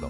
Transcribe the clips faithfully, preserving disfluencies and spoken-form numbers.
The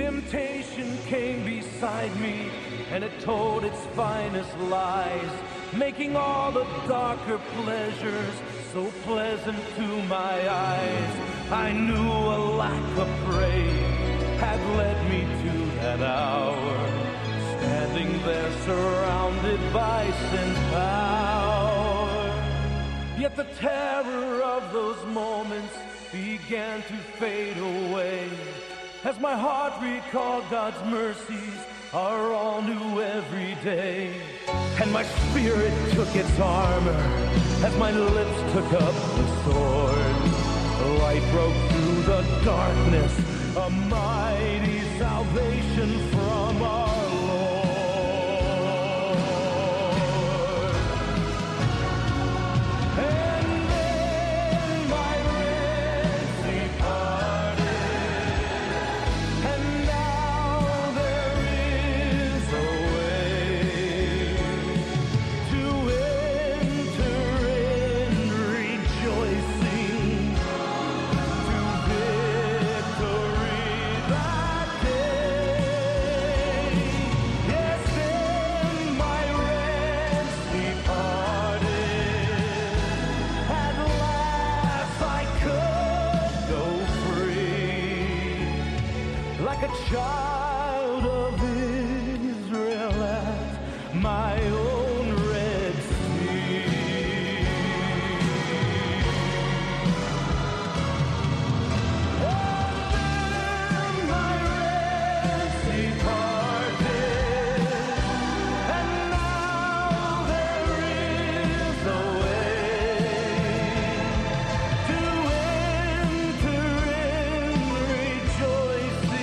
Temptation came beside me, and it told its finest lies, making all the darker pleasures so pleasant to my eyes. I knew a lack of praise had led me to that hour, standing there surrounded by sin power. Yet the terror of those moments began to fade away, as my heart recalled God's mercies are all new every day. And my spirit took its armor as my lips took up the sword. Light broke through the darkness, a mighty salvation from our Lord. Hey! Child of Israel at my own Red Sea. Oh, then my Red Sea parted, and now there is a way to enter in rejoicing.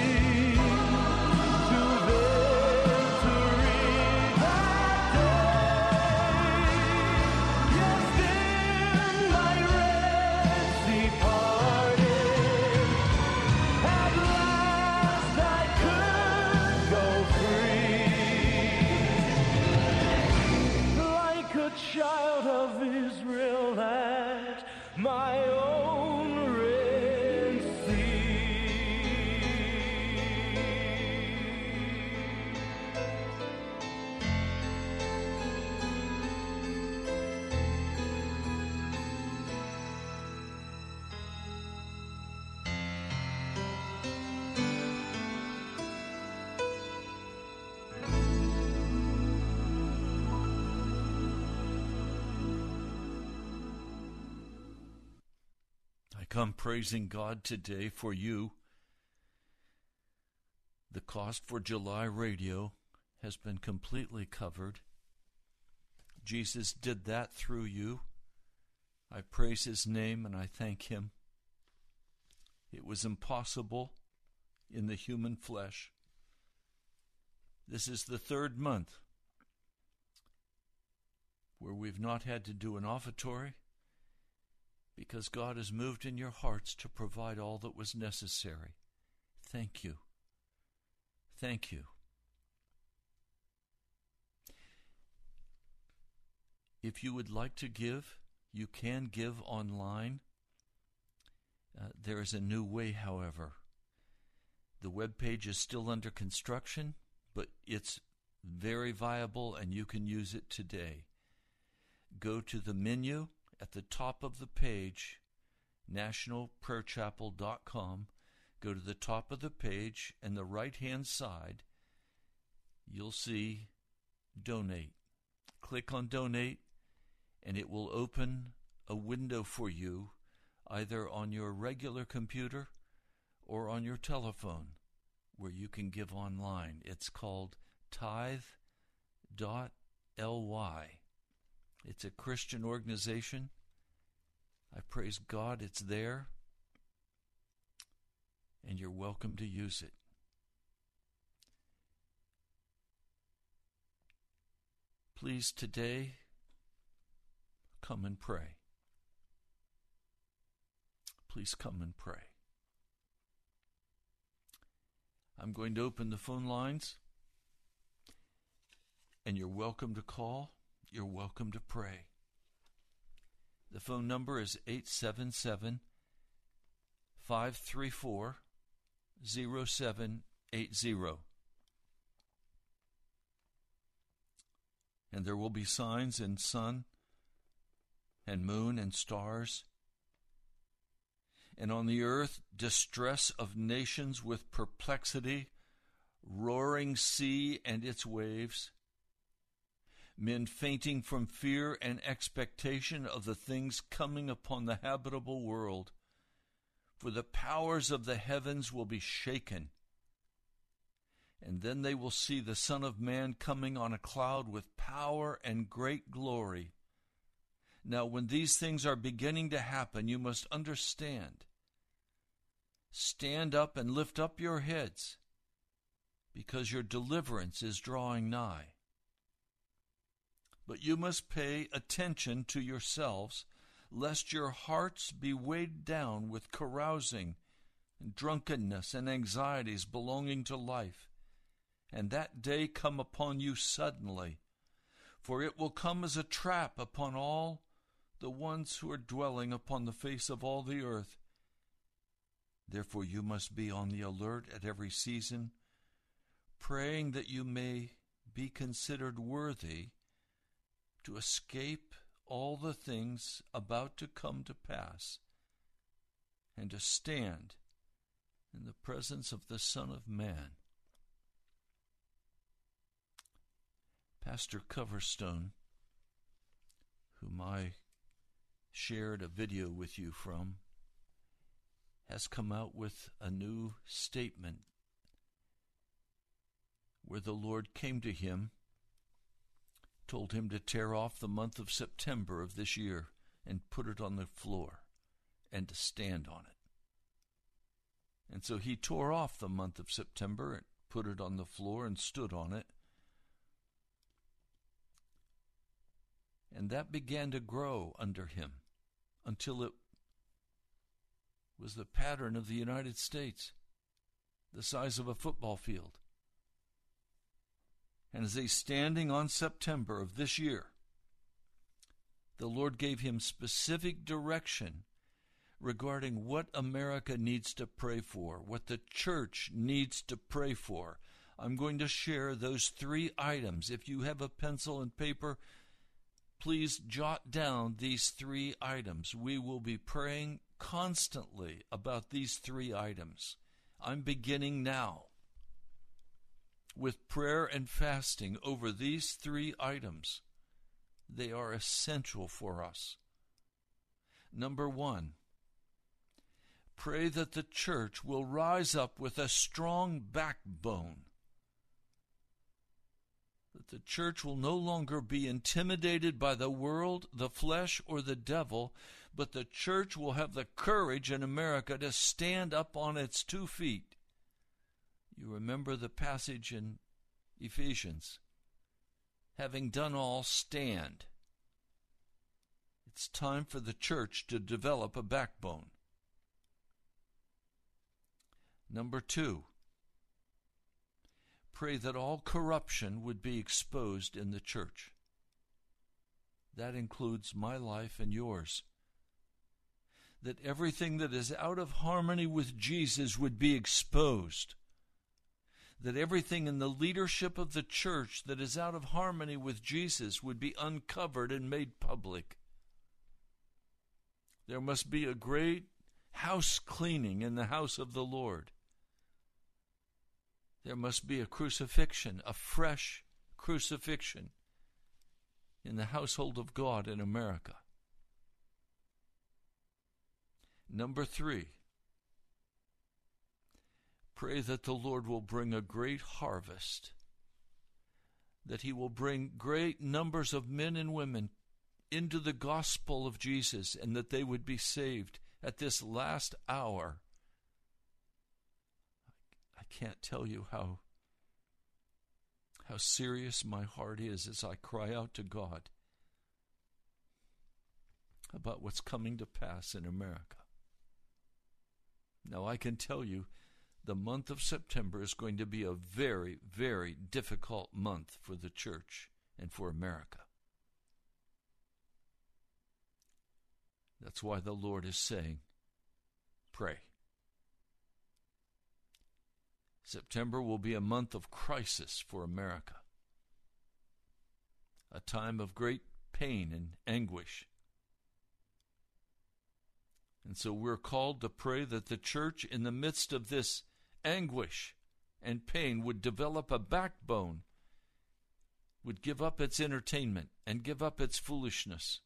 come praising God today for you. The cost for July radio has been completely covered. Jesus did that through you. I praise his name and I thank him. It was impossible in the human flesh. This is the third month where we've not had to do an offertory because God has moved in your hearts to provide all that was necessary. Thank you. Thank you. If you would like to give, you can give online. Uh, there is a new way, however. The webpage is still under construction, but it's very viable and you can use it today. Go to the menu at the top of the page, national prayer chapel dot com. Go to the top of the page and the right-hand side, you'll see Donate. Click on Donate and it will open a window for you either on your regular computer or on your telephone where you can give online. It's called tithe dot l y. It's a Christian organization. I praise God it's there, and you're welcome to use it. Please today, come and pray. Please come and pray. I'm going to open the phone lines, and you're welcome to call. You're welcome to pray. The phone number is eight seven seven, five three four, zero seven eight zero. And there will be signs and sun and moon and stars. And on the earth, distress of nations with perplexity, roaring sea and its waves, men fainting from fear and expectation of the things coming upon the habitable world. For the powers of the heavens will be shaken. And then they will see the Son of Man coming on a cloud with power and great glory. Now, when these things are beginning to happen, you must understand. Stand up and lift up your heads, because your deliverance is drawing nigh. But you must pay attention to yourselves, lest your hearts be weighed down with carousing, and drunkenness, and anxieties belonging to life, and that day come upon you suddenly. For it will come as a trap upon all the ones who are dwelling upon the face of all the earth. Therefore you must be on the alert at every season, praying that you may be considered worthy to escape all the things about to come to pass, and to stand in the presence of the Son of Man. Pastor Coverstone, whom I shared a video with you from, has come out with a new statement where the Lord came to him, told him to tear off the month of September of this year and put it on the floor and to stand on it. And so he tore off the month of September and put it on the floor and stood on it. And that began to grow under him until it was the pattern of the United States, the size of a football field. And as he's standing on September of this year, the Lord gave him specific direction regarding what America needs to pray for, what the church needs to pray for. I'm going to share those three items. If you have a pencil and paper, please jot down these three items. We will be praying constantly about these three items. I'm beginning now with prayer and fasting over these three items. They are essential for us. Number one, pray that the church will rise up with a strong backbone, that the church will no longer be intimidated by the world, the flesh, or the devil, but the church will have the courage in America to stand up on its two feet. You remember the passage in Ephesians, having done all, stand. It's time for the church to develop a backbone. Number two, pray that all corruption would be exposed in the church. That includes my life and yours. That everything that is out of harmony with Jesus would be exposed. That everything in the leadership of the church that is out of harmony with Jesus would be uncovered and made public. There must be a great house cleaning in the house of the Lord. There must be a crucifixion, a fresh crucifixion in the household of God in America. Number three, pray that the Lord will bring a great harvest, that he will bring great numbers of men and women into the gospel of Jesus, and that they would be saved at this last hour. I can't tell you how, how serious my heart is as I cry out to God about what's coming to pass in America. Now, I can tell you the month of September is going to be a very, very difficult month for the church and for America. That's why the Lord is saying, pray. September will be a month of crisis for America, a time of great pain and anguish. And so we're called to pray that the church, in the midst of this anguish and pain, would develop a backbone, would give up its entertainment and give up its foolishness.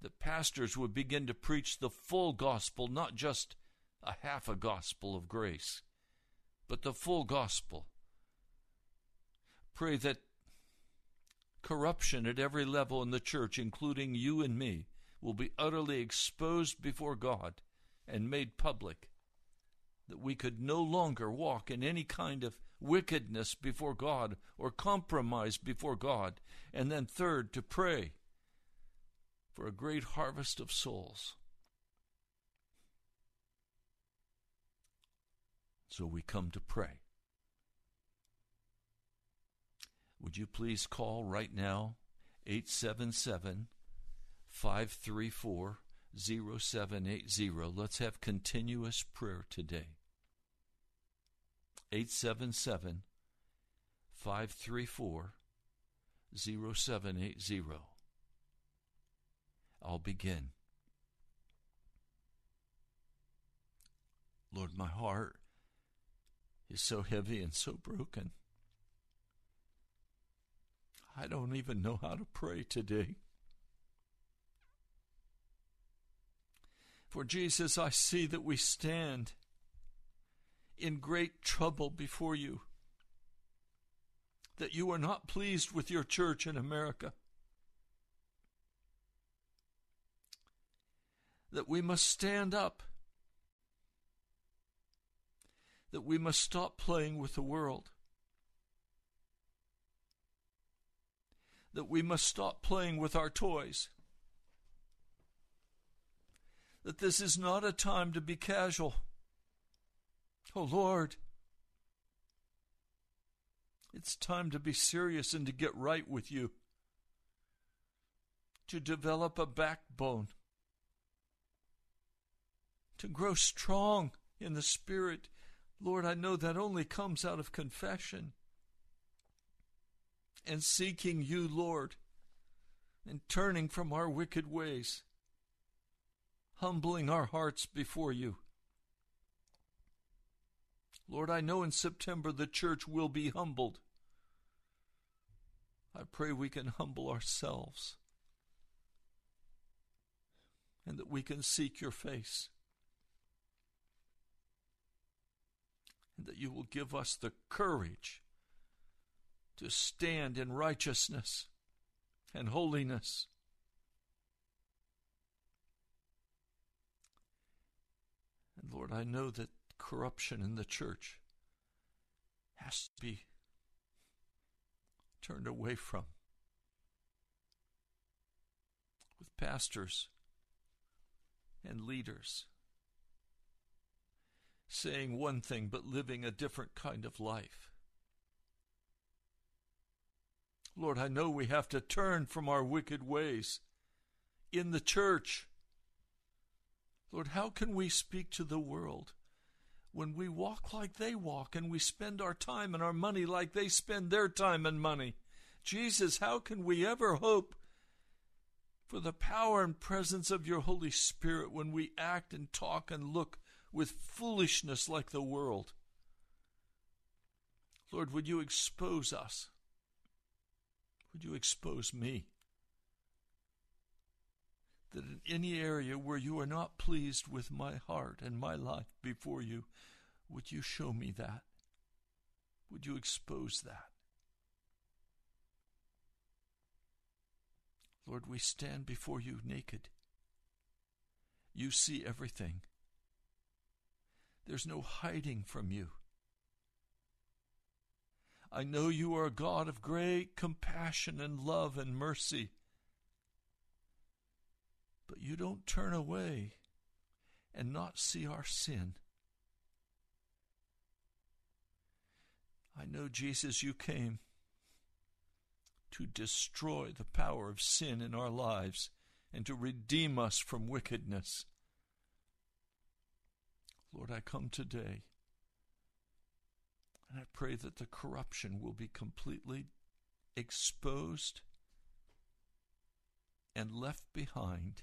The pastors would begin to preach the full gospel, not just a half a gospel of grace, but the full gospel. Pray that corruption at every level in the church, including you and me, will be utterly exposed before God and made public, that we could no longer walk in any kind of wickedness before God or compromise before God. And then third, to pray for a great harvest of souls. So we come to pray. Would you please call right now, eight seven seven, five three four, zero seven eight zero. Let's have continuous prayer today. eight seven seven, five three four, zero seven eight zero. I'll begin. Lord, my heart is so heavy and so broken. I don't even know how to pray today. For Jesus, I see that we stand in great trouble before you, that you are not pleased with your church in America, that we must stand up, that we must stop playing with the world, that we must stop playing with our toys, that this is not a time to be casual. Oh Lord, it's time to be serious and to get right with you, to develop a backbone, to grow strong in the Spirit. Lord, I know that only comes out of confession and seeking you, Lord, and turning from our wicked ways, humbling our hearts before you. Lord, I know in September the church will be humbled. I pray we can humble ourselves and that we can seek your face. that you will give us the courage to stand in righteousness and holiness. And Lord, I know that corruption in the church has to be turned away from, with pastors and leaders saying one thing but living a different kind of life. Lord, I know we have to turn from our wicked ways in the church. Lord, how can we speak to the world when we walk like they walk and we spend our time and our money like they spend their time and money? Jesus, how can we ever hope for the power and presence of your Holy Spirit when we act and talk and look with foolishness like the world? Lord, would you expose us? Would you expose me? That in any area where you are not pleased with my heart and my life before you, would you show me that? Would you expose that? Lord, we stand before you naked. You see everything. There's no hiding from you. I know you are a God of great compassion and love and mercy. But you don't turn away and not see our sin. I know, Jesus, you came to destroy the power of sin in our lives and to redeem us from wickedness. Lord, I come today and I pray that the corruption will be completely exposed and left behind,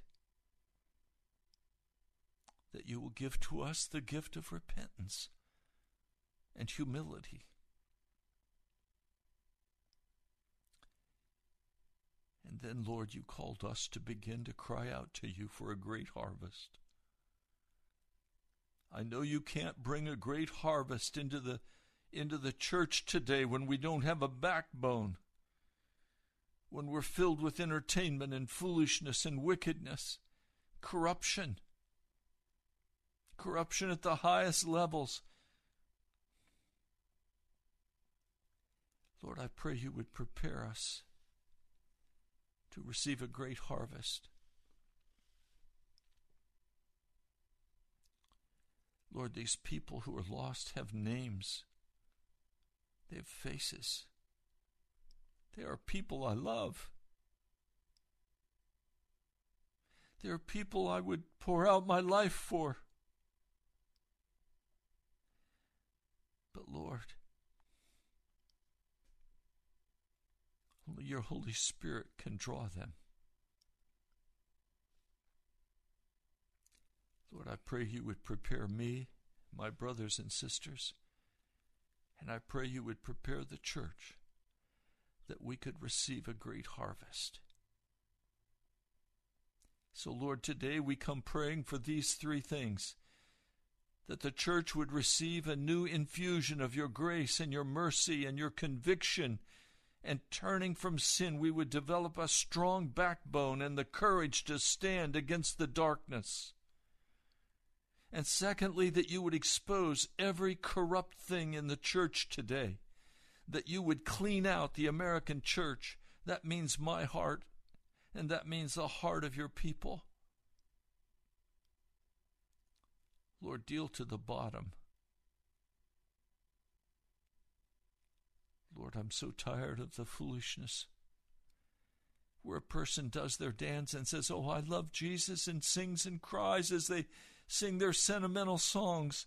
that you will give to us the gift of repentance and humility. And then, Lord, you called us to begin to cry out to you for a great harvest. I know you can't bring a great harvest into the, into the church today when we don't have a backbone, when we're filled with entertainment and foolishness and wickedness, corruption. Corruption at the highest levels. Lord, I pray you would prepare us to receive a great harvest. Lord, these people who are lost have names. They have faces. They are people I love. They are people I would pour out my life for. But Lord, only your Holy Spirit can draw them. Lord, I pray you would prepare me, my brothers and sisters, and I pray you would prepare the church that we could receive a great harvest. So Lord, today we come praying for these three things: that the church would receive a new infusion of your grace and your mercy and your conviction, and turning from sin, we would develop a strong backbone and the courage to stand against the darkness. And secondly, that you would expose every corrupt thing in the church today, that you would clean out the American church. That means my heart, and that means the heart of your people. Lord, deal to the bottom. Lord, I'm so tired of the foolishness where a person does their dance and says, "Oh, I love Jesus," and sings and cries as they sing their sentimental songs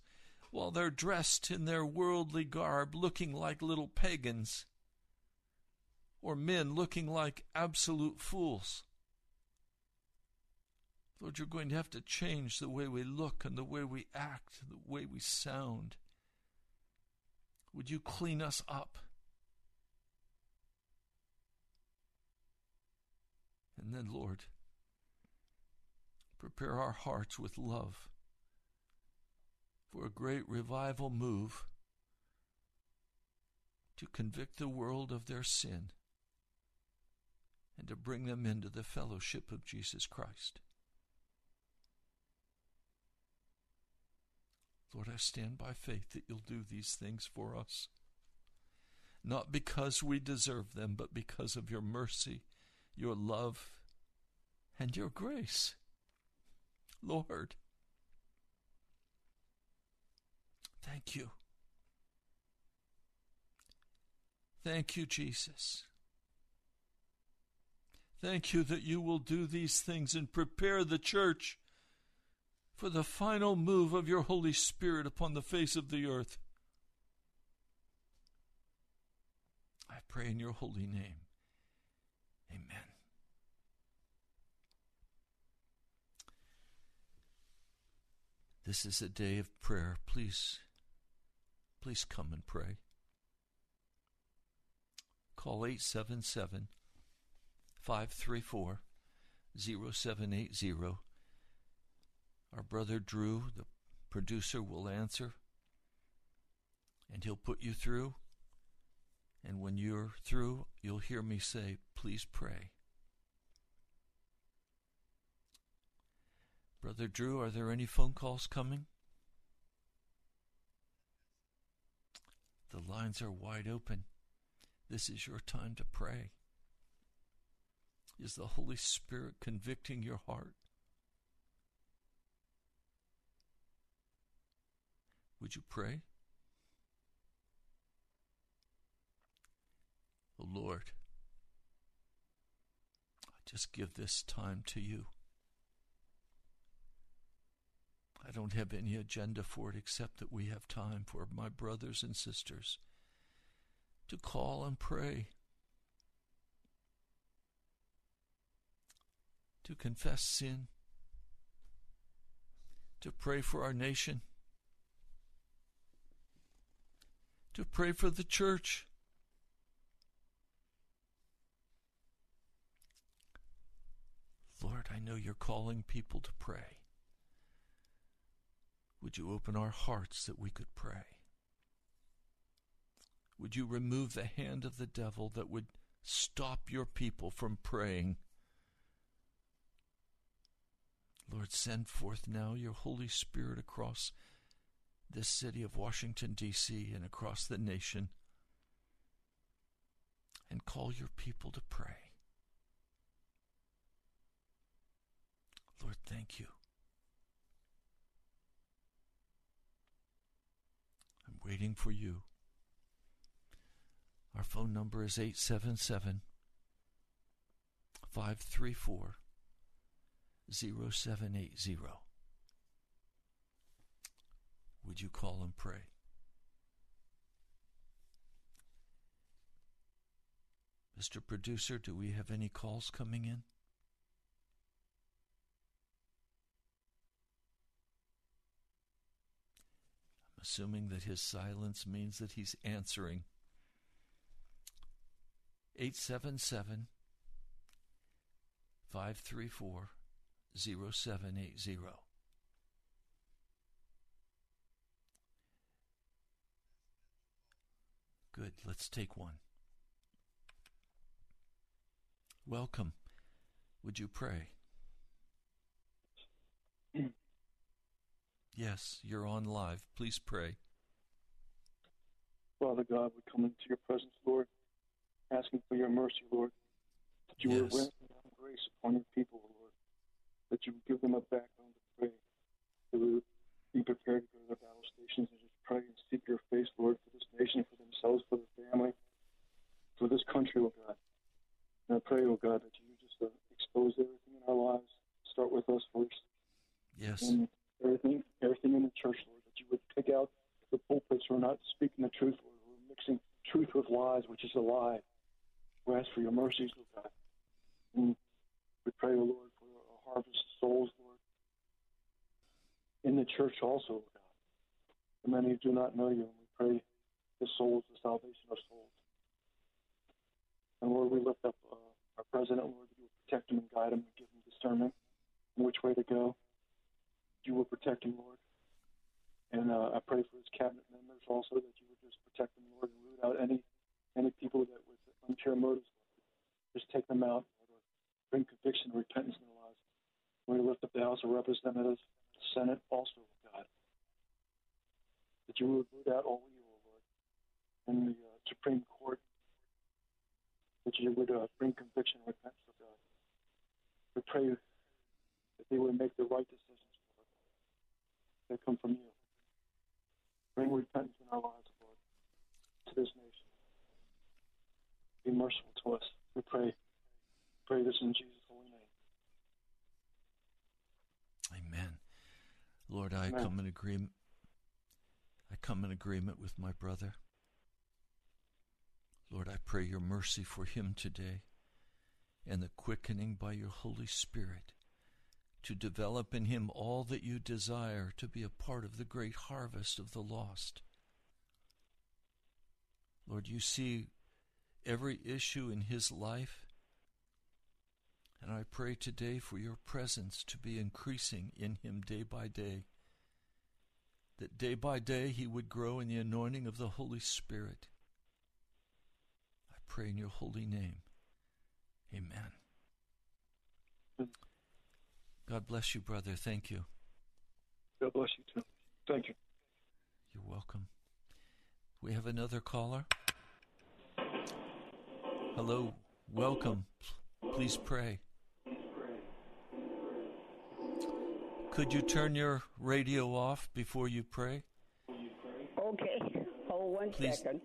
while they're dressed in their worldly garb, looking like little pagans, or men looking like absolute fools. Lord, you're going to have to change the way we look and the way we act, the way we sound. Would you clean us up? And then, Lord, prepare our hearts with love for a great revival move to convict the world of their sin and to bring them into the fellowship of Jesus Christ. Lord, I stand by faith that you'll do these things for us, not because we deserve them, but because of your mercy, your love, and your grace. Lord, thank you. Thank you, Jesus. Thank you that you will do these things and prepare the church for the final move of your Holy Spirit upon the face of the earth. I pray in your holy name. Amen. This is a day of prayer. Please, please come and pray. Call eight seven seven, five three four, zero seven eight zero. Our brother Drew, the producer, will answer, and he'll put you through. And when you're through, you'll hear me say, please pray. Brother Drew, are there any phone calls coming? The lines are wide open. This is your time to pray. Is the Holy Spirit convicting your heart? Would you pray? Oh Lord, I just give this time to you. I don't have any agenda for it except that we have time for my brothers and sisters to call and pray, to confess sin, to pray for our nation, to pray for the church. Lord, I know you're calling people to pray. Would you open our hearts that we could pray? Would you remove the hand of the devil that would stop your people from praying? Lord, send forth now your Holy Spirit across this city of Washington, D C, and across the nation, and call your people to pray. Lord, thank you. I'm waiting for you. Our phone number is eight seven seven, five three four, zero seven eight zero. Would you call and pray? Mister Producer, do we have any calls coming in? I'm assuming that his silence means that he's answering. eight seven seven, five three four, zero seven eight zero. Good, let's take one. Welcome. Would you pray? Yes, you're on live. Please pray. Father God, we come into your presence, Lord, asking for your mercy, Lord, that you yes. would rain down grace upon your people, Lord, that you would give them a background to pray, that we would be prepared to go to their battle stations and just pray and seek your face, Lord, for this nation, for themselves, for their family, for this country, oh God. And I pray, oh God, that you just uh, expose everything in our lives, start with us first. Yes. And everything, everything in the church, Lord, that you would pick out the pulpits who are not speaking the truth, Lord, who are mixing truth with lies, which is a lie. We ask for your mercies, O God. And we pray, O Lord, for a harvest of souls, Lord, in the church also, O God. The many who do not know you, and we pray the souls, the salvation of souls. And Lord, we lift up uh, our president, Lord, that you will protect him and guide him and give him discernment in which way to go. You will protect him, Lord. And uh, I pray for his cabinet members also, that you would just protect them, Lord, and root out any amount in order to bring conviction and repentance in their lives. We're going to lift up the House of Representatives, the Senate, also, with God. That you will do that all you, O Lord, in the uh, Supreme Court, that you would uh, bring conviction and repentance to God. We pray that they would make the right decisions, Lord, that come from you. Bring repentance in our lives, Lord, to this nation. Be merciful to us. We pray. Pray this in Jesus' holy name. Amen. Lord, I Amen. come in agreement. I come in agreement with my brother. Lord, I pray your mercy for him today and the quickening by your Holy Spirit to develop in him all that you desire to be a part of the great harvest of the lost. Lord, you see every issue in his life, and I pray today for your presence to be increasing in him day by day, that day by day he would grow in the anointing of the Holy Spirit. I pray in your holy name. Amen. God bless you, brother. Thank you. God bless you, too. Thank you. You're welcome. We have another caller. Hello. Welcome. Please pray. Could you turn your radio off before you pray? Okay. Hold one Please. second.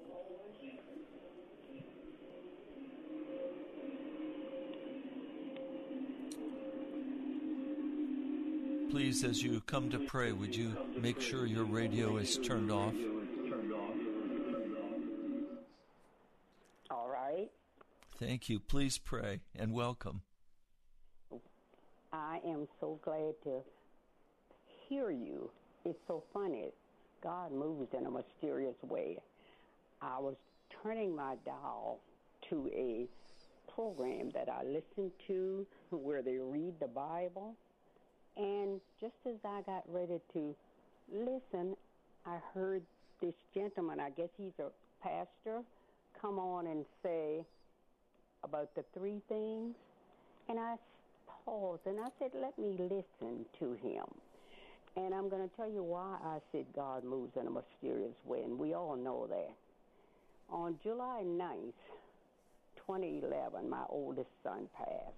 Please, as you come to pray, would you make sure your radio is turned off? All right. Thank you. Please pray, and welcome. I am so glad to hear you. It's so funny. God moves in a mysterious way. I was turning my dial to a program that I listen to where they read the Bible, and just as I got ready to listen, I heard this gentleman, I guess he's a pastor, come on and say about the three things, and I paused and I said, let me listen to him. And I'm going to tell you why I said God moves in a mysterious way, and we all know that. On July ninth, twenty eleven, my oldest son passed.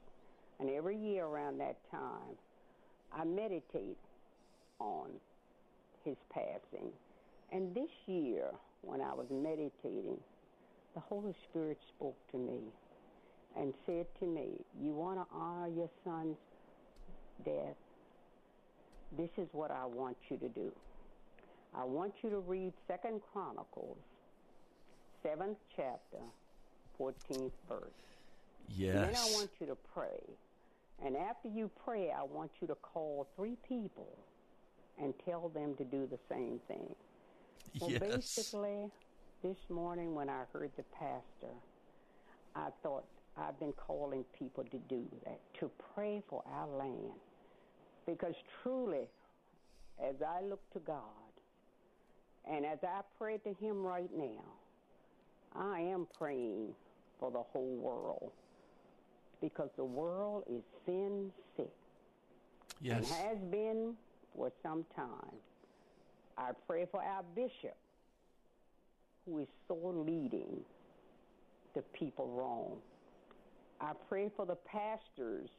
And every year around that time, I meditate on his passing. And this year, when I was meditating, the Holy Spirit spoke to me and said to me, you want to honor your son's death? This is what I want you to do. I want you to read Second Chronicles, seventh chapter, fourteenth verse. Yes. And then I want you to pray. And after you pray, I want you to call three people and tell them to do the same thing. Well, yes. Basically, this morning when I heard the pastor, I thought I've been calling people to do that, to pray for our land. Because truly, as I look to God, and as I pray to him right now, I am praying for the whole world. Because the world is sin sick. Yes. And has been for some time. I pray for our bishop, who is so leading the people wrong. I pray for the pastors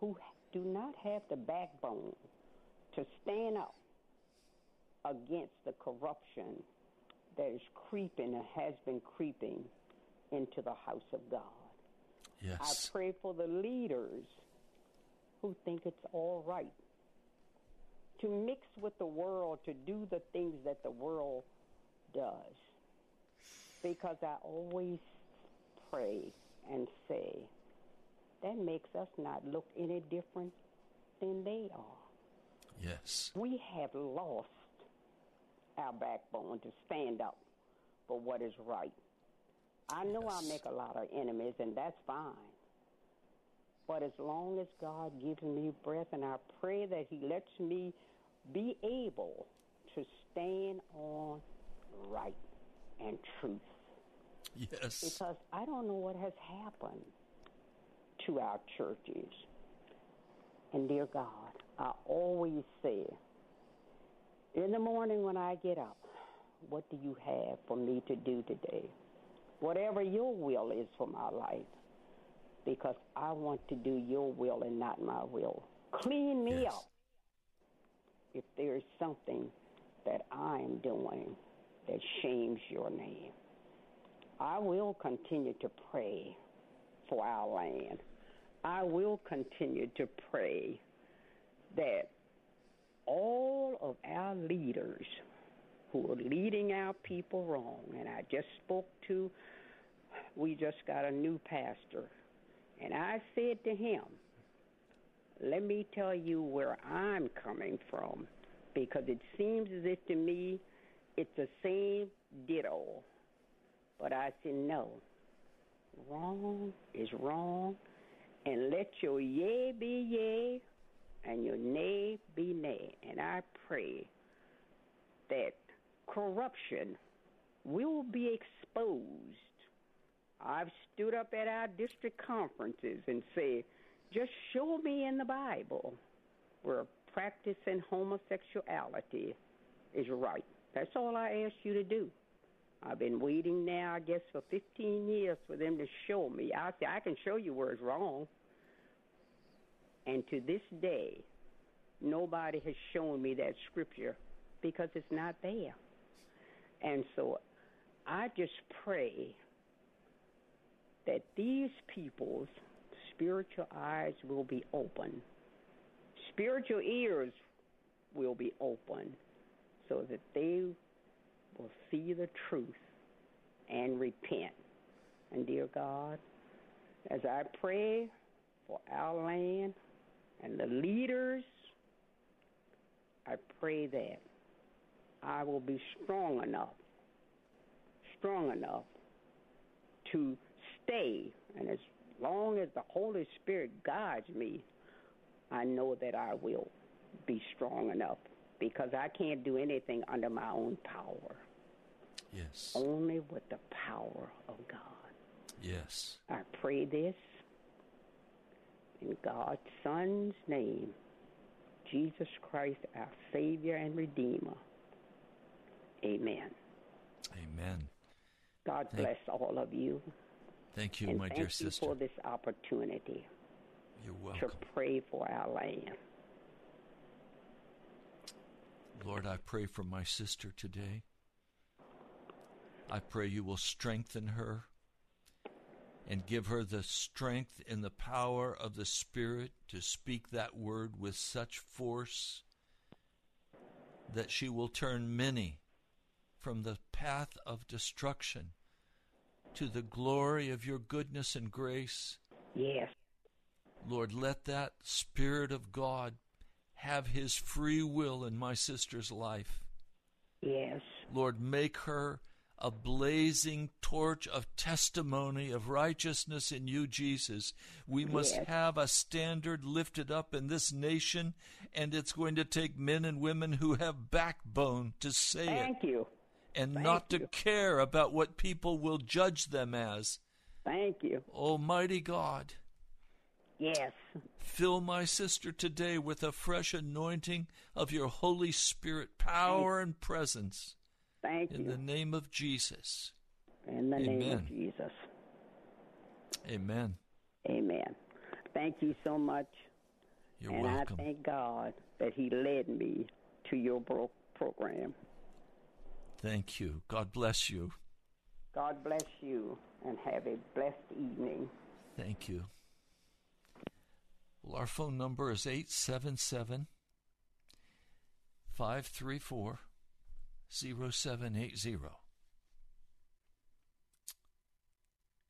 who do not have the backbone to stand up against the corruption that is creeping and has been creeping into the house of God. Yes. I pray for the leaders who think it's all right to mix with the world, to do the things that the world does. Because I always pray and say, that makes us not look any different than they are. Yes. We have lost our backbone to stand up for what is right. I know yes. I make a lot of enemies, and that's fine. But as long as God gives me breath, and I pray that he lets me be able to stand on right and truth. Yes. Because I don't know what has happened to our churches. And dear God, I always say, in the morning when I get up, what do you have for me to do today? Whatever your will is for my life, because I want to do your will and not my will. Clean me yes. up if there is something that I am doing that shames your name. I will continue to pray for our land. I will continue to pray that all of our leaders who are leading our people wrong, and I just spoke to, we just got a new pastor, and I said to him, let me tell you where I'm coming from, because it seems as if to me it's the same ditto. But I said, no, wrong is wrong, and let your yea be yea and your nay be nay. And I pray that corruption will be exposed. I've stood up at our district conferences and said, just show me in the Bible where practicing homosexuality is right. That's all I ask you to do. I've been waiting now, I guess, for fifteen years for them to show me. I say, I can show you where it's wrong. And to this day, nobody has shown me that scripture because it's not there. And so I just pray that these people's spiritual eyes will be open, spiritual ears will be open, so that they will see the truth and repent. And dear God, as I pray for our land and the leaders, I pray that I will be strong enough, strong enough to stay, and as long as the Holy Spirit guides me, I know that I will be strong enough, because I can't do anything under my own power. Yes. Only with the power of God. Yes. I pray this in God's Son's name, Jesus Christ, our Savior and Redeemer. Amen. Amen. God Thank- bless all of you. Thank you, and my dear sister. Thank you for this opportunity. You're welcome. To pray for our land. Lord, I pray for my sister today. I pray you will strengthen her and give her the strength and the power of the Spirit to speak that word with such force that she will turn many from the path of destruction to the glory of your goodness and grace. Yes. Lord, let that Spirit of God have his free will in my sister's life. Yes. Lord, make her a blazing torch of testimony of righteousness in you, Jesus. We must yes. have a standard lifted up in this nation, and it's going to take men and women who have backbone to say Thank it. Thank you. And Thank not you. To care about what people will judge them as. Thank you. Almighty God. Yes. Fill my sister today with a fresh anointing of your Holy Spirit power and presence. Thank you. In the name of Jesus. In the Amen. Name of Jesus. Amen. Amen. Thank you so much. You're and welcome. And I thank God that he led me to your bro- program. Thank you. God bless you. God bless you, and have a blessed evening. Thank you. Well, our phone number is eight seven seven, five three four, zero seven eight zero.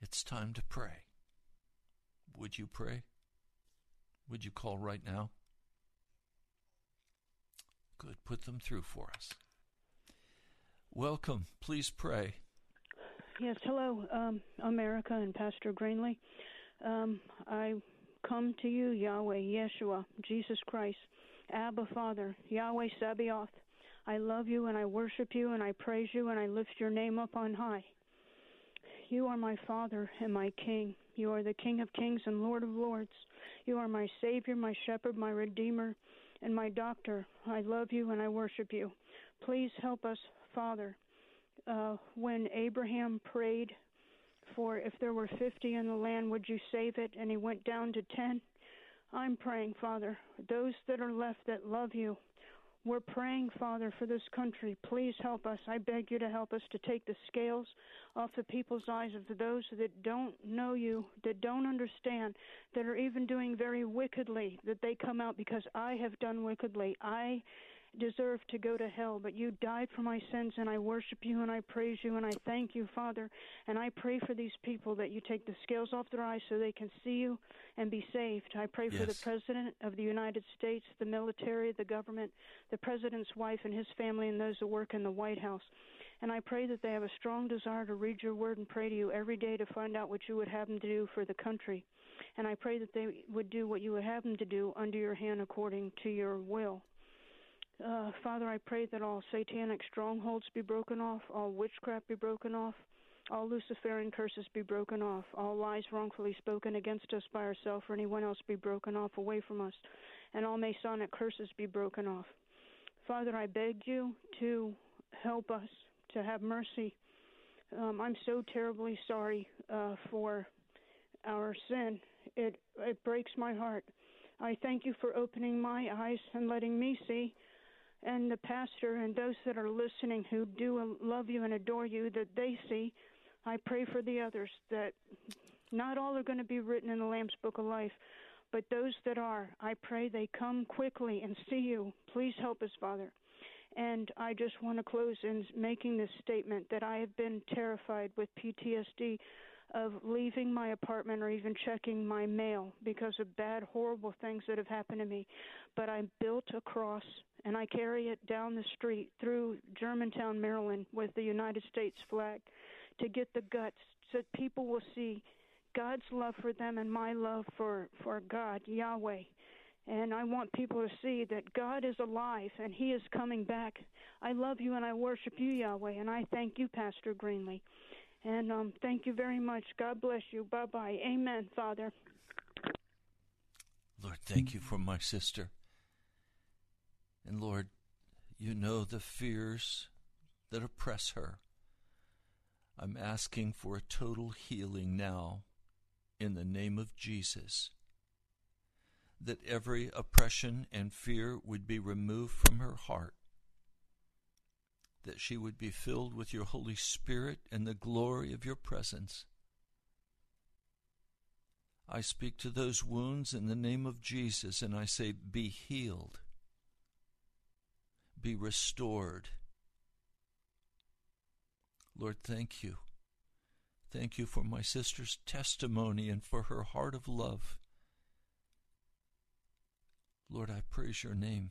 It's time to pray. Would you pray? Would you call right now? Good. Put them through for us. Welcome. Please pray. Yes. Hello, um, America and Pastor Greenley. Um, I... Come to you, Yahweh, Yeshua, Jesus Christ, Abba, Father, Yahweh Sabaoth. I love you, and I worship you, and I praise you, and I lift your name up on high. You are my Father and my King. You are the King of kings and Lord of lords. You are my Savior, my Shepherd, my Redeemer, and my Doctor. I love you and I worship you. Please help us, Father. Uh, when Abraham prayed for if there were fifty in the land, would you save it? And he went down to ten. I'm praying, Father, those that are left that love you. We're praying, Father, for this country. Please help us. I beg you to help us to take the scales off the people's eyes of those that don't know you, that don't understand, that are even doing very wickedly, that they come out because I have done wickedly. I deserve to go to hell, but you died for my sins, and I worship you, and I praise you, and I thank you, Father. And I pray for these people that you take the scales off their eyes so they can see you and be saved. I pray yes. for the President of the United States, the military, the government, the President's wife and his family, and those that work in the White House. And I pray that they have a strong desire to read your word and pray to you every day to find out what you would have them to do for the country. And I pray that they would do what you would have them to do under your hand according to your will. Uh, Father, I pray that all satanic strongholds be broken off, all witchcraft be broken off, all Luciferian curses be broken off, all lies wrongfully spoken against us by ourselves or anyone else be broken off away from us, and all Masonic curses be broken off. Father, I beg you to help us, to have mercy. Um, I'm so terribly sorry uh, for our sin. It, it breaks my heart. I thank you for opening my eyes and letting me see, and the pastor and those that are listening who do love you and adore you, that they see. I pray for the others, that not all are going to be written in the Lamb's Book of Life, but those that are, I pray they come quickly and see you. Please help us, Father. And I just want to close in making this statement that I have been terrified with P T S D of leaving my apartment or even checking my mail because of bad, horrible things that have happened to me. But I built a cross, and I carry it down the street through Germantown, Maryland, with the United States flag to get the guts so that people will see God's love for them and my love for, for God, Yahweh. And I want people to see that God is alive and he is coming back. I love you and I worship you, Yahweh, and I thank you, Pastor Greenley. And um, thank you very much. God bless you. Bye-bye. Amen, Father. Lord, thank you for my sister. And Lord, you know the fears that oppress her. I'm asking for a total healing now in the name of Jesus, that every oppression and fear would be removed from her heart, that she would be filled with your Holy Spirit and the glory of your presence. I speak to those wounds in the name of Jesus, and I say, be healed, be restored. Lord, thank you. Thank you for my sister's testimony and for her heart of love. Lord, I praise your name.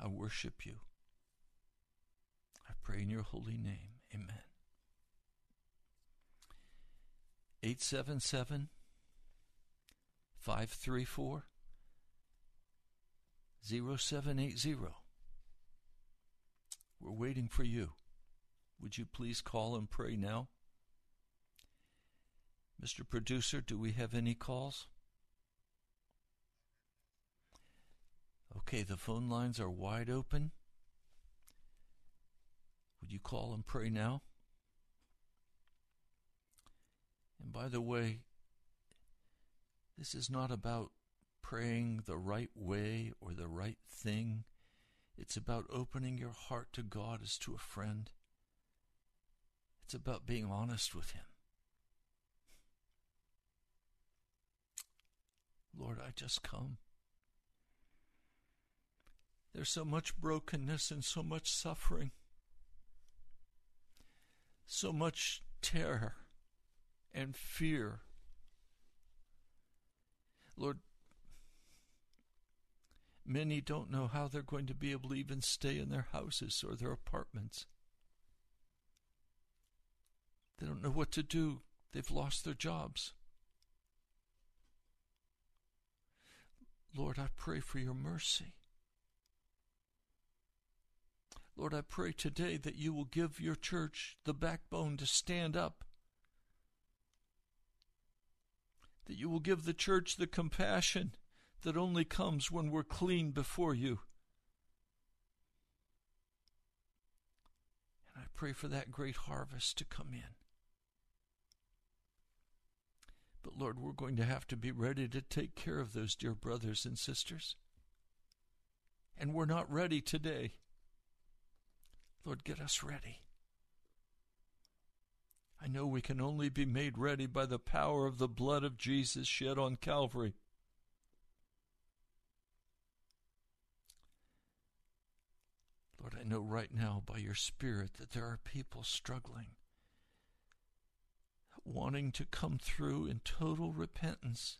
I worship you. I pray in your holy name. Amen. eight seven seven, five three four, zero seven eight zero. We're waiting for you. Would you please call and pray now? Mister Producer, do we have any calls? Okay, the phone lines are wide open. Would you call and pray now? And by the way, this is not about praying the right way or the right thing. It's about opening your heart to God as to a friend. It's about being honest with him. Lord, I just come. There's so much brokenness and so much suffering, so much terror and fear. Lord, many don't know how they're going to be able to even stay in their houses or their apartments. They don't know what to do. They've lost their jobs. Lord, I pray for your mercy. Lord, I pray today that you will give your church the backbone to stand up that you will give the church the compassion that only comes when we're clean before you. And I pray for that great harvest to come in. But Lord, we're going to have to be ready to take care of those dear brothers and sisters. And we're not ready today. Lord, get us ready. I know we can only be made ready by the power of the blood of Jesus shed on Calvary. Lord, I know right now by your Spirit that there are people struggling, wanting to come through in total repentance,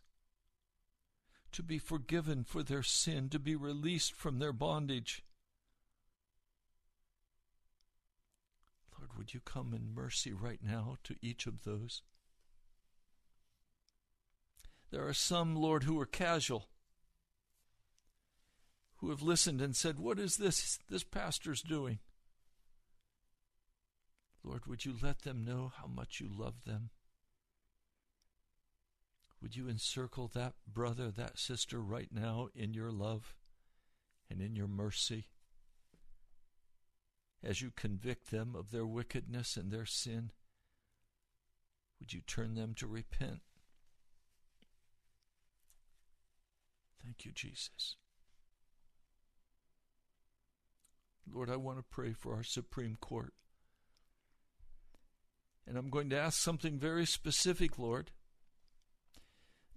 to be forgiven for their sin, to be released from their bondage. Lord, would you come in mercy right now to each of those? There are some, Lord, who are casual, who have listened and said, what is this this pastor's doing? Lord, would you let them know how much you love them? Would you encircle that brother, that sister right now in your love and in your mercy as you convict them of their wickedness and their sin? Would you turn them to repent? Thank you, Jesus. Lord, I want to pray for our Supreme Court. And I'm going to ask something very specific, Lord.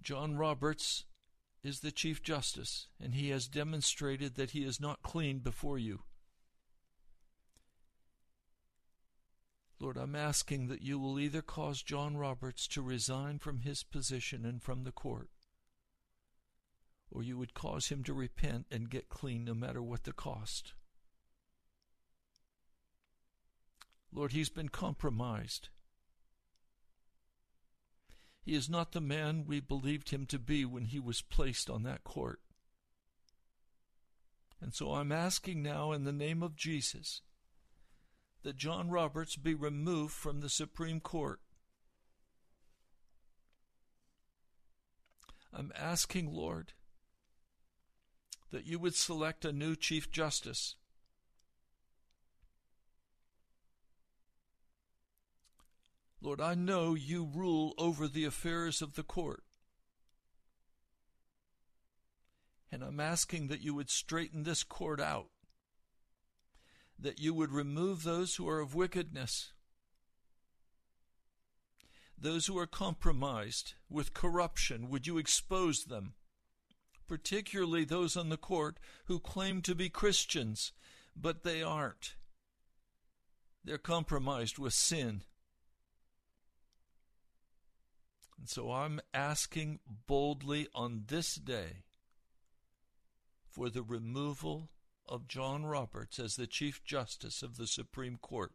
John Roberts is the Chief Justice, and he has demonstrated that he is not clean before you. Lord, I'm asking that you will either cause John Roberts to resign from his position and from the court, or you would cause him to repent and get clean no matter what the cost. Lord, he's been compromised. He is not the man we believed him to be when he was placed on that court. And so I'm asking now in the name of Jesus that John Roberts be removed from the Supreme Court. I'm asking, Lord, that you would select a new Chief Justice. Lord, I know you rule over the affairs of the court. And I'm asking that you would straighten this court out, that you would remove those who are of wickedness, those who are compromised with corruption. Would you expose them, particularly those on the court who claim to be Christians, but they aren't. They're compromised with sin. And so I'm asking boldly on this day for the removal of John Roberts as the Chief Justice of the Supreme Court.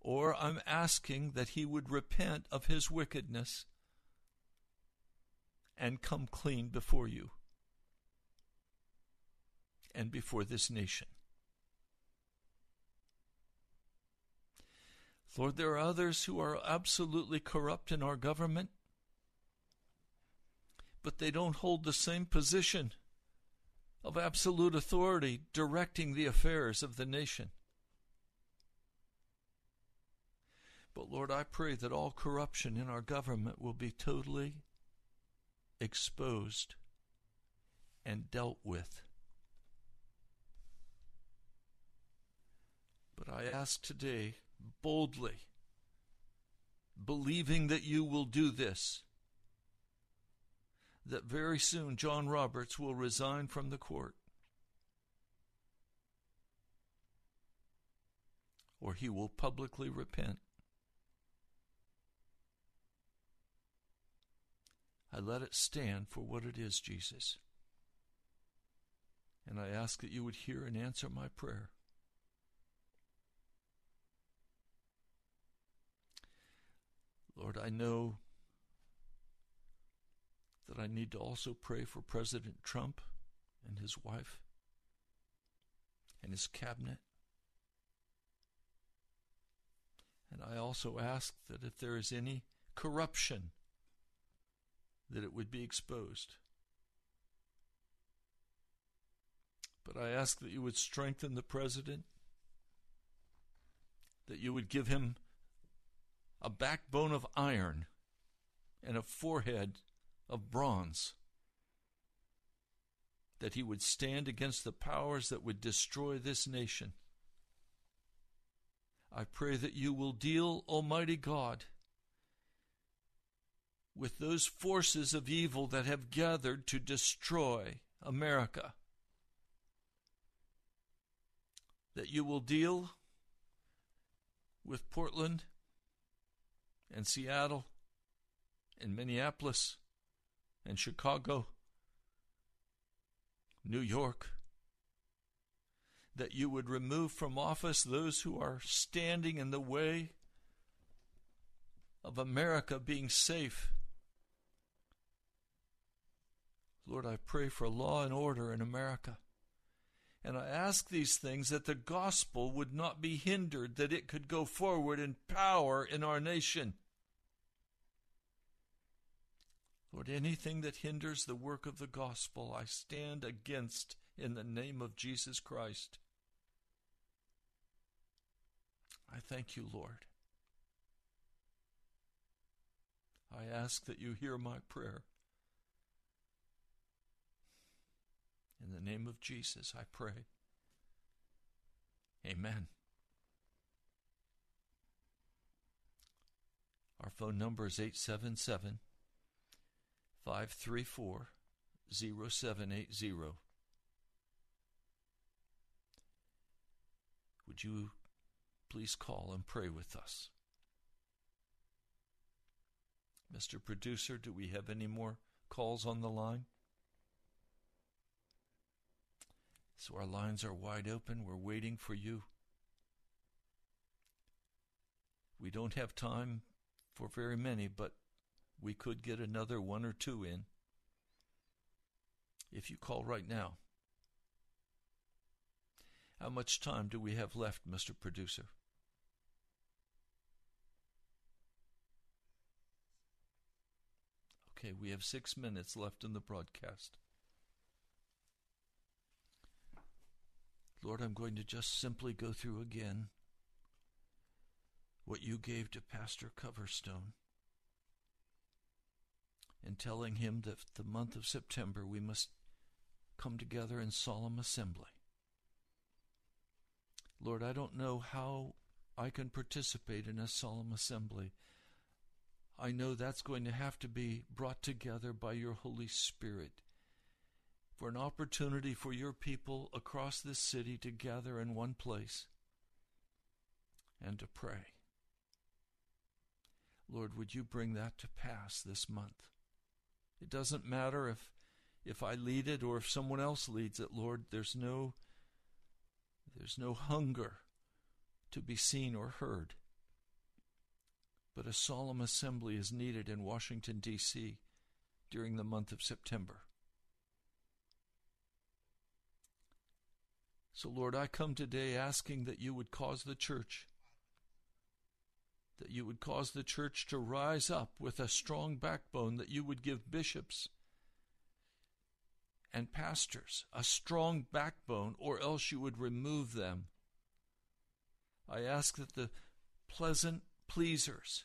Or I'm asking that he would repent of his wickedness and come clean before you and before this nation. Lord, there are others who are absolutely corrupt in our government, but they don't hold the same position of absolute authority directing the affairs of the nation. But Lord, I pray that all corruption in our government will be totally exposed and dealt with. But I ask today, boldly, believing that you will do this, that very soon John Roberts will resign from the court, or he will publicly repent. I let it stand for what it is, Jesus, and I ask that you would hear and answer my prayer. Lord, I know that I need to also pray for President Trump and his wife and his cabinet. And I also ask that if there is any corruption that it would be exposed. But I ask that you would strengthen the president, that you would give him a backbone of iron and a forehead of bronze, that he would stand against the powers that would destroy this nation. I pray that you will deal, Almighty God, with those forces of evil that have gathered to destroy America. That you will deal with Portland and Seattle and Minneapolis and Chicago, New York, that you would remove from office those who are standing in the way of America being safe. Lord, I pray for law and order in America. And I ask these things that the gospel would not be hindered, that it could go forward in power in our nation. Lord, anything that hinders the work of the gospel, I stand against in the name of Jesus Christ. I thank you, Lord. I ask that you hear my prayer. In the name of Jesus, I pray. Amen. Our phone number is eight seven seven, five three four, zero seven eight zero. Would you please call and pray with us? Mister Producer, do we have any more calls on the line? So our lines are wide open. We're waiting for you. We don't have time for very many, but we could get another one or two in if you call right now. How much time do we have left, Mister Producer? Okay, we have six minutes left in the broadcast. Lord, I'm going to just simply go through again what you gave to Pastor Coverstone, and telling him that the month of September we must come together in solemn assembly. Lord, I don't know how I can participate in a solemn assembly. I know that's going to have to be brought together by your Holy Spirit, for an opportunity for your people across this city to gather in one place and to pray. Lord, would you bring that to pass this month? It doesn't matter if if I lead it or if someone else leads it, Lord. There's no there's no hunger to be seen or heard. But a solemn assembly is needed in Washington, D C during the month of September. So, Lord, I come today asking that you would cause the church, that you would cause the church to rise up with a strong backbone, that you would give bishops and pastors a strong backbone, or else you would remove them. I ask that the pleasant pleasers,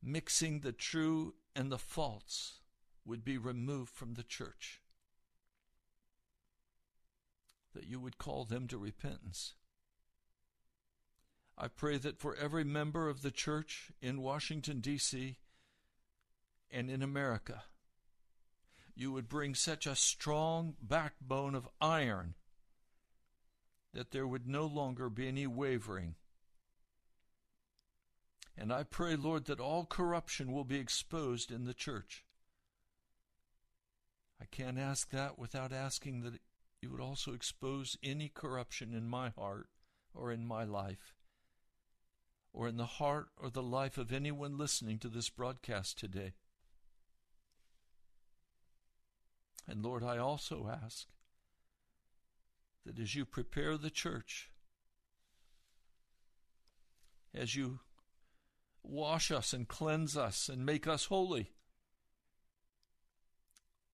mixing the true and the false, would be removed from the church, that you would call them to repentance. I pray that for every member of the church in Washington, D C and in America, you would bring such a strong backbone of iron that there would no longer be any wavering. And I pray, Lord, that all corruption will be exposed in the church. I can't ask that without asking that it you would also expose any corruption in my heart or in my life or in the heart or the life of anyone listening to this broadcast today. And Lord, I also ask that as you prepare the church, as you wash us and cleanse us and make us holy,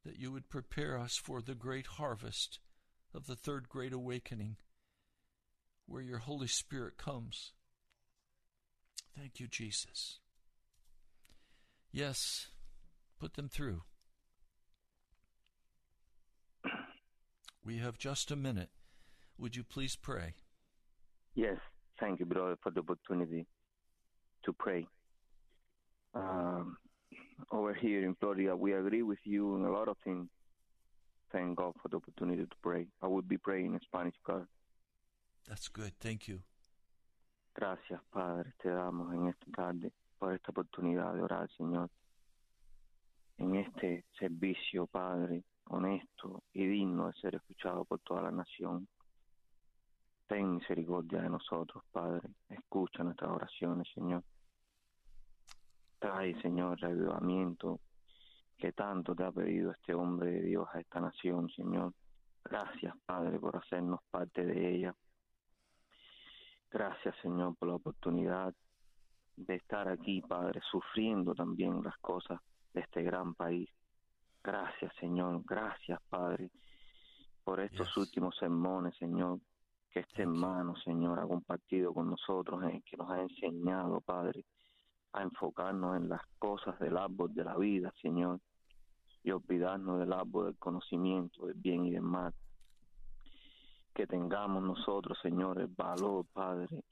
that you would prepare us for the great harvest of the third great awakening, where your Holy Spirit comes. Thank you, Jesus. Yes, put them through. We have just a minute. Would you please pray? Yes, thank you, brother, for the opportunity to pray. Um, over here in Florida, we agree with you on a lot of things. Thank God for the opportunity to pray. I will be praying in Spanish, God. That's good. Thank you. Gracias, Padre. Te damos en esta tarde por esta oportunidad de orar, Señor. En este servicio, Padre, honesto y digno de ser escuchado por toda la nación. Ten misericordia de nosotros, Padre. Escucha nuestras oraciones, Señor. Trae, Señor, revivamiento que tanto te ha pedido este hombre de Dios a esta nación, Señor. Gracias, Padre, por hacernos parte de ella. Gracias, Señor, por la oportunidad de estar aquí, Padre, sufriendo también las cosas de este gran país. Gracias, Señor. Gracias, Padre, por estos yes. últimos sermones, Señor, que este hermano, Señor, ha compartido con nosotros, eh, que nos ha enseñado, Padre, a enfocarnos en las cosas del árbol de la vida, Señor, y olvidarnos del árbol del conocimiento, del bien y del mal. Que tengamos nosotros, Señor, el valor, Padre,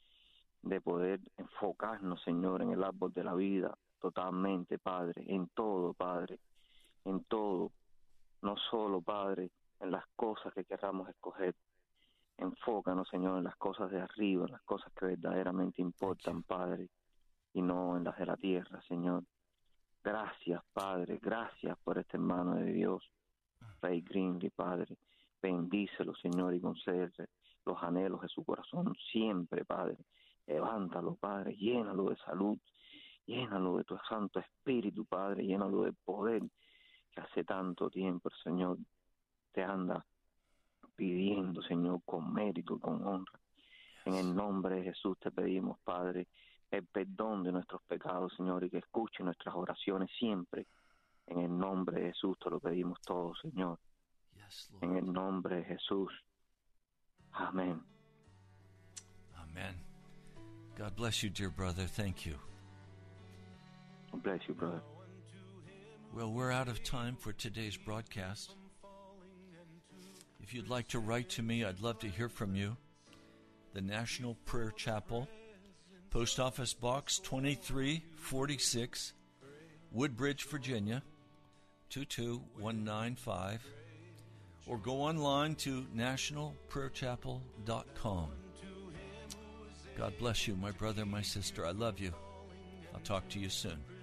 de poder enfocarnos, Señor, en el árbol de la vida totalmente, Padre, en todo, Padre, en todo, no solo, Padre, en las cosas que queramos escoger. Enfócanos, Señor, en las cosas de arriba, en las cosas que verdaderamente importan, Padre, y no en las de la tierra, Señor. Gracias, Padre, gracias por este hermano de Dios, Rey Greenley, Padre. Bendícelo, Señor, y concédele los anhelos de su corazón siempre, Padre. Levántalo, Padre, llénalo de salud, llénalo de tu Santo Espíritu, Padre, llénalo de poder que hace tanto tiempo el Señor te anda pidiendo, Señor, con mérito, con honra. En el nombre de Jesús te pedimos, Padre, el perdón de nuestros pecados, Señor, y que escuche nuestras oraciones siempre. En el nombre de Jesús te lo pedimos todo, Señor. En el nombre de Jesús. Amén. Amen. God bless you, dear brother. Thank you. God bless you, brother. Well, we're out of time for today's broadcast. If you'd like to write to me, I'd love to hear from you. The National Prayer Chapel, Post Office Box twenty-three forty-six, Woodbridge, Virginia, two two one nine five. Or go online to national prayer chapel dot com. God bless you, my brother, my sister. I love you. I'll talk to you soon.